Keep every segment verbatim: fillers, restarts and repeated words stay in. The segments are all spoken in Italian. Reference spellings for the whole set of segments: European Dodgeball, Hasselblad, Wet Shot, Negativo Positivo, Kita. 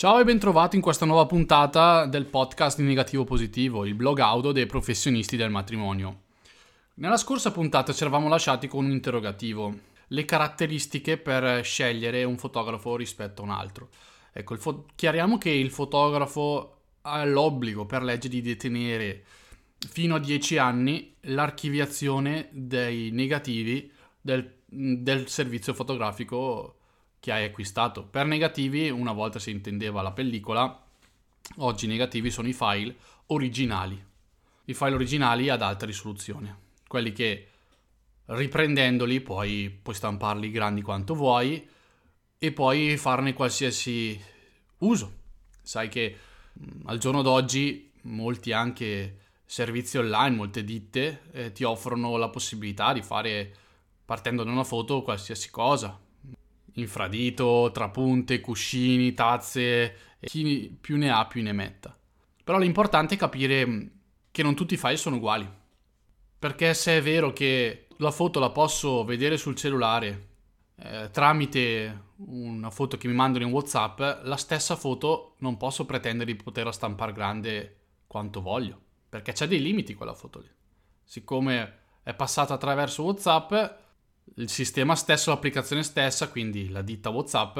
Ciao e bentrovato in questa nuova puntata del podcast di Negativo Positivo, il blog audio dei professionisti del matrimonio. Nella scorsa puntata ci eravamo lasciati con un interrogativo, le caratteristiche per scegliere un fotografo rispetto a un altro. Ecco, il fo- chiariamo che il fotografo ha l'obbligo per legge di detenere fino a dieci anni l'archiviazione dei negativi del, del servizio fotografico che hai acquistato. Per negativi una volta si intendeva la pellicola, oggi i negativi sono i file originali, i file originali ad alta risoluzione, quelli che riprendendoli poi puoi stamparli grandi quanto vuoi e poi farne qualsiasi uso. Sai che al giorno d'oggi molti anche servizi online, molte ditte eh, ti offrono la possibilità di fare, partendo da una foto, qualsiasi cosa: infradito, trapunte, cuscini, tazze, chi più ne ha più ne metta. Però l'importante è capire che non tutti i file sono uguali, perché se è vero che la foto la posso vedere sul cellulare eh, tramite una foto che mi mandano in WhatsApp, la stessa foto non posso pretendere di poterla stampare grande quanto voglio, perché c'è dei limiti quella foto lì. Siccome è passata attraverso WhatsApp, il sistema stesso, l'applicazione stessa, quindi la ditta WhatsApp,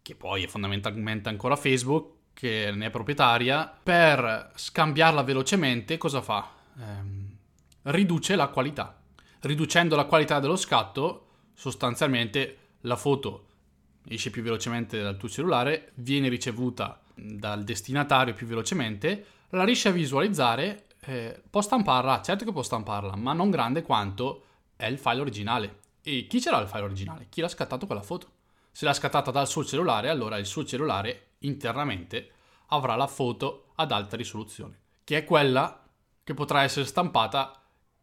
che poi è fondamentalmente ancora Facebook, che ne è proprietaria, per scambiarla velocemente cosa fa? Ehm, riduce la qualità. Riducendo la qualità dello scatto, sostanzialmente la foto esce più velocemente dal tuo cellulare, viene ricevuta dal destinatario più velocemente, la riesce a visualizzare, eh, può stamparla, certo che può stamparla, ma non grande quanto è il file originale. E chi ce l'ha il file originale? Chi l'ha scattato quella foto? Se l'ha scattata dal suo cellulare, allora il suo cellulare internamente avrà la foto ad alta risoluzione, che è quella che potrà essere stampata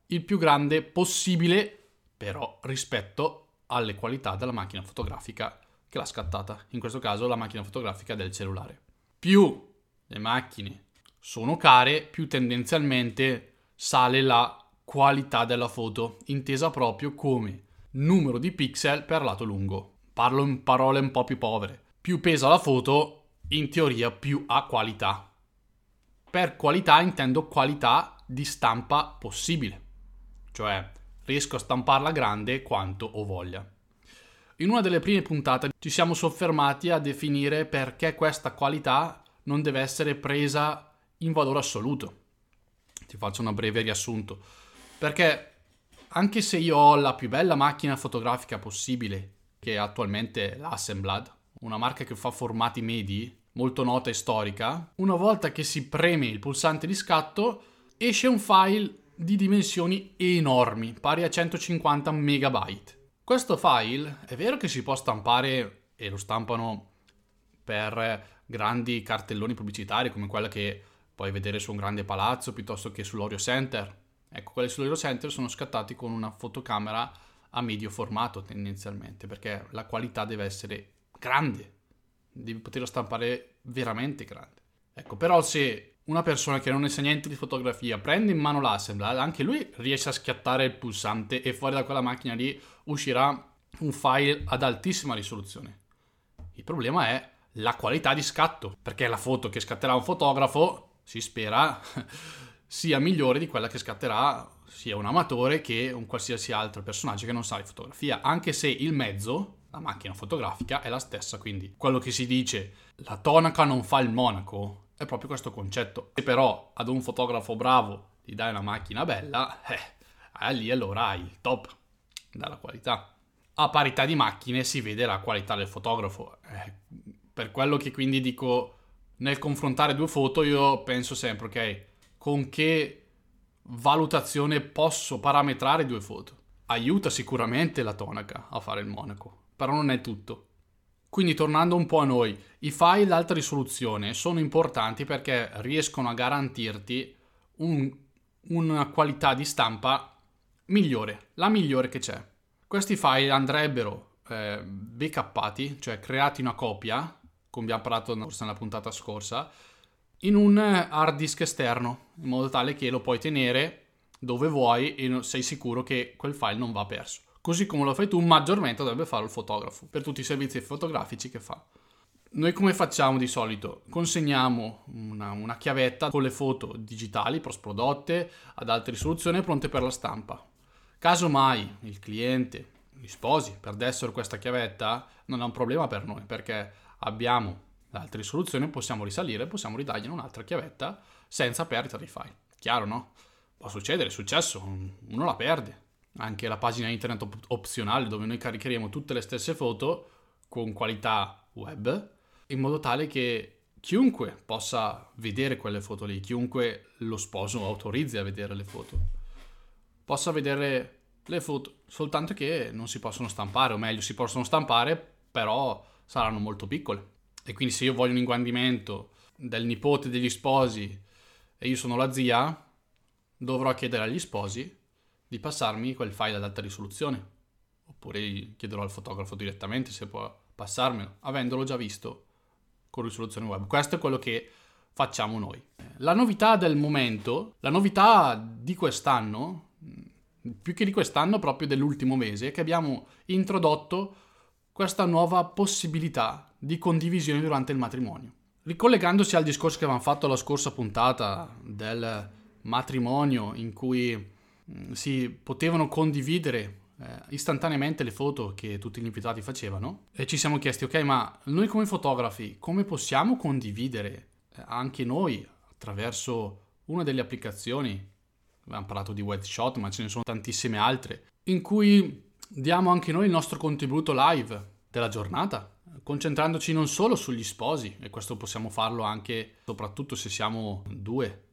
il più grande possibile, però rispetto alle qualità della macchina fotografica che l'ha scattata. In questo caso la macchina fotografica del cellulare. Più le macchine sono care, più tendenzialmente sale la qualità della foto, intesa proprio come numero di pixel per lato lungo. Parlo in parole un po' più povere. Più pesa la foto, in teoria più ha qualità. Per qualità intendo qualità di stampa possibile, cioè riesco a stamparla grande quanto ho voglia. In una delle prime puntate ci siamo soffermati a definire perché questa qualità non deve essere presa in valore assoluto. Ti faccio un breve riassunto. Perché anche se io ho la più bella macchina fotografica possibile, che è attualmente la Hasselblad, una marca che fa formati medi, molto nota e storica, una volta che si preme il pulsante di scatto esce un file di dimensioni enormi, pari a centocinquanta megabyte. Questo file è vero che si può stampare, e lo stampano per grandi cartelloni pubblicitari, come quella che puoi vedere su un grande palazzo piuttosto che sull'Eurocenter. Ecco, quelli sull'Eurocenter sono scattati con una fotocamera a medio formato tendenzialmente, perché la qualità deve essere grande, devi poterla stampare veramente grande. Ecco, però se una persona che non ne sa niente di fotografia prende in mano l'Hasselblad, anche lui riesce a schiattare il pulsante e fuori da quella macchina lì uscirà un file ad altissima risoluzione. Il problema è la qualità di scatto, perché la foto che scatterà un fotografo, si spera, sia migliore di quella che scatterà sia un amatore che un qualsiasi altro personaggio che non sa di fotografia, anche se il mezzo, la macchina fotografica, è la stessa. Quindi quello che si dice la tonaca non fa il monaco è proprio questo concetto. Se però ad un fotografo bravo gli dai una macchina bella, eh, lì allora hai il top dalla qualità. A parità di macchine si vede la qualità del fotografo, eh, per quello che quindi dico, nel confrontare due foto io penso sempre, ok, con che valutazione posso parametrare due foto? Aiuta sicuramente la tonaca a fare il monaco, però non è tutto. Quindi tornando un po' a noi, i file ad alta risoluzione sono importanti perché riescono a garantirti un, una qualità di stampa migliore, la migliore che c'è. Questi file andrebbero eh, backuppati, cioè creati una copia, come abbiamo parlato nella puntata scorsa, in un hard disk esterno, in modo tale che lo puoi tenere dove vuoi e sei sicuro che quel file non va perso. Così come lo fai tu, maggiormente dovrebbe fare il fotografo, per tutti i servizi fotografici che fa. Noi come facciamo di solito? Consegniamo una, una chiavetta con le foto digitali prosprodotte ad alta risoluzione pronte per la stampa. Caso mai il cliente, gli sposi, perdessero questa chiavetta, non è un problema per noi, perché abbiamo l'alta risoluzione, possiamo risalire, possiamo ridargli un'altra chiavetta senza perdita di file. Chiaro, no? Può succedere, è successo, uno la perde. Anche la pagina internet op- opzionale dove noi caricheremo tutte le stesse foto con qualità web, in modo tale che chiunque possa vedere quelle foto lì, chiunque lo sposo autorizzi a vedere le foto, possa vedere le foto, soltanto che non si possono stampare, o meglio si possono stampare, però saranno molto piccole. E quindi se io voglio un ingrandimento del nipote degli sposi e io sono la zia, dovrò chiedere agli sposi di passarmi quel file ad alta risoluzione, oppure chiederò al fotografo direttamente se può passarmelo, avendolo già visto con risoluzione web. Questo è quello che facciamo noi. La novità del momento, la novità di quest'anno, più che di quest'anno, proprio dell'ultimo mese, è che abbiamo introdotto questa nuova possibilità di condivisione durante il matrimonio. Ricollegandosi al discorso che avevamo fatto alla scorsa puntata del matrimonio, in cui si potevano condividere istantaneamente le foto che tutti gli invitati facevano, e ci siamo chiesti: ok, ma noi come fotografi come possiamo condividere anche noi attraverso una delle applicazioni? Abbiamo parlato di Wet Shot, ma ce ne sono tantissime altre, in cui diamo anche noi il nostro contributo live della giornata, concentrandoci non solo sugli sposi, e questo possiamo farlo anche soprattutto se siamo due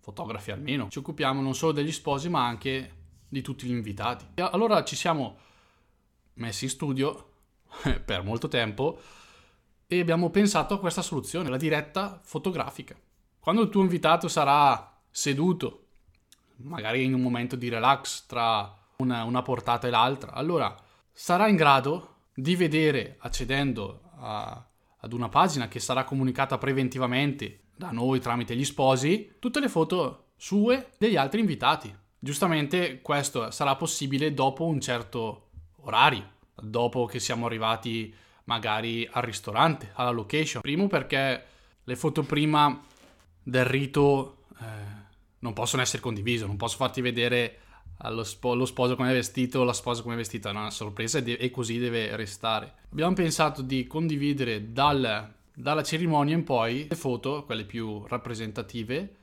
fotografi almeno. Ci occupiamo non solo degli sposi, ma anche di tutti gli invitati. E allora ci siamo messi in studio per molto tempo e abbiamo pensato a questa soluzione, la diretta fotografica. Quando il tuo invitato sarà seduto, magari in un momento di relax tra una, una portata e l'altra, allora sarà in grado di vedere, accedendo a, ad una pagina che sarà comunicata preventivamente da noi tramite gli sposi, tutte le foto sue degli altri invitati. Giustamente questo sarà possibile dopo un certo orario, dopo che siamo arrivati magari al ristorante, alla location. Primo, perché le foto prima del rito eh, non possono essere condivise, non posso farti vedere allo sp- lo sposo come è vestito o la sposa come è vestita, è una sorpresa e, de- e così deve restare. Abbiamo pensato di condividere dal, dalla cerimonia in poi le foto, quelle più rappresentative,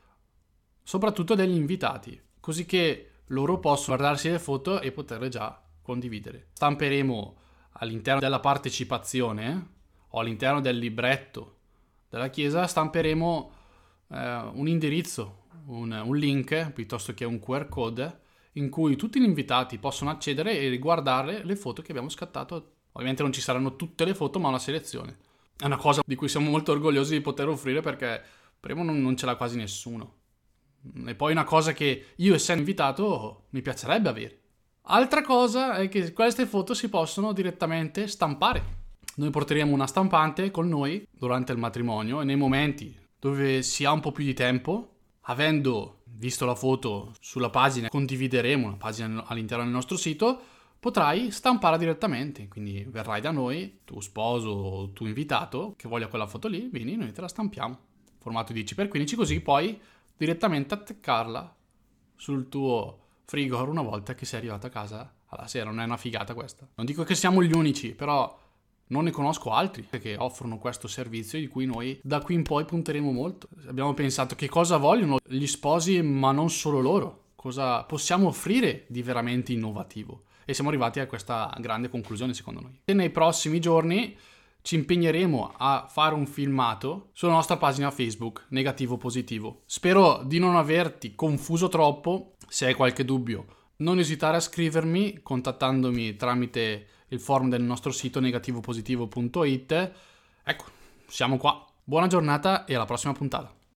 soprattutto degli invitati, così che loro possono guardarsi le foto e poterle già condividere. Stamperemo all'interno della partecipazione o all'interno del libretto della chiesa, stamperemo eh, un indirizzo, un, un link piuttosto che un Q R code in cui tutti gli invitati possono accedere e riguardare le foto che abbiamo scattato. Ovviamente non ci saranno tutte le foto, ma una selezione. È una cosa di cui siamo molto orgogliosi di poter offrire, perché prima non, non ce l'ha quasi nessuno. E poi una cosa che io, essendo invitato, mi piacerebbe avere. Altra cosa è che queste foto si possono direttamente stampare. Noi porteremo una stampante con noi durante il matrimonio, e nei momenti dove si ha un po' più di tempo, avendo visto la foto sulla pagina, condivideremo una pagina all'interno del nostro sito, potrai stampare direttamente. Quindi verrai da noi, tuo sposo o tuo invitato che voglia quella foto lì, vieni, noi te la stampiamo, formato dieci per quindici, così poi direttamente attaccarla sul tuo frigorifero una volta che sei arrivato a casa alla sera. Non è una figata questa? Non dico che siamo gli unici, però non ne conosco altri che offrono questo servizio, di cui noi da qui in poi punteremo molto. Abbiamo pensato: che cosa vogliono gli sposi, ma non solo loro, cosa possiamo offrire di veramente innovativo, e siamo arrivati a questa grande conclusione secondo noi. E nei prossimi giorni ci impegneremo a fare un filmato sulla nostra pagina Facebook, Negativo Positivo. Spero di non averti confuso troppo. Se hai qualche dubbio, non esitare a scrivermi contattandomi tramite il forum del nostro sito negativo positivo punto it. Ecco, siamo qua. Buona giornata e alla prossima puntata.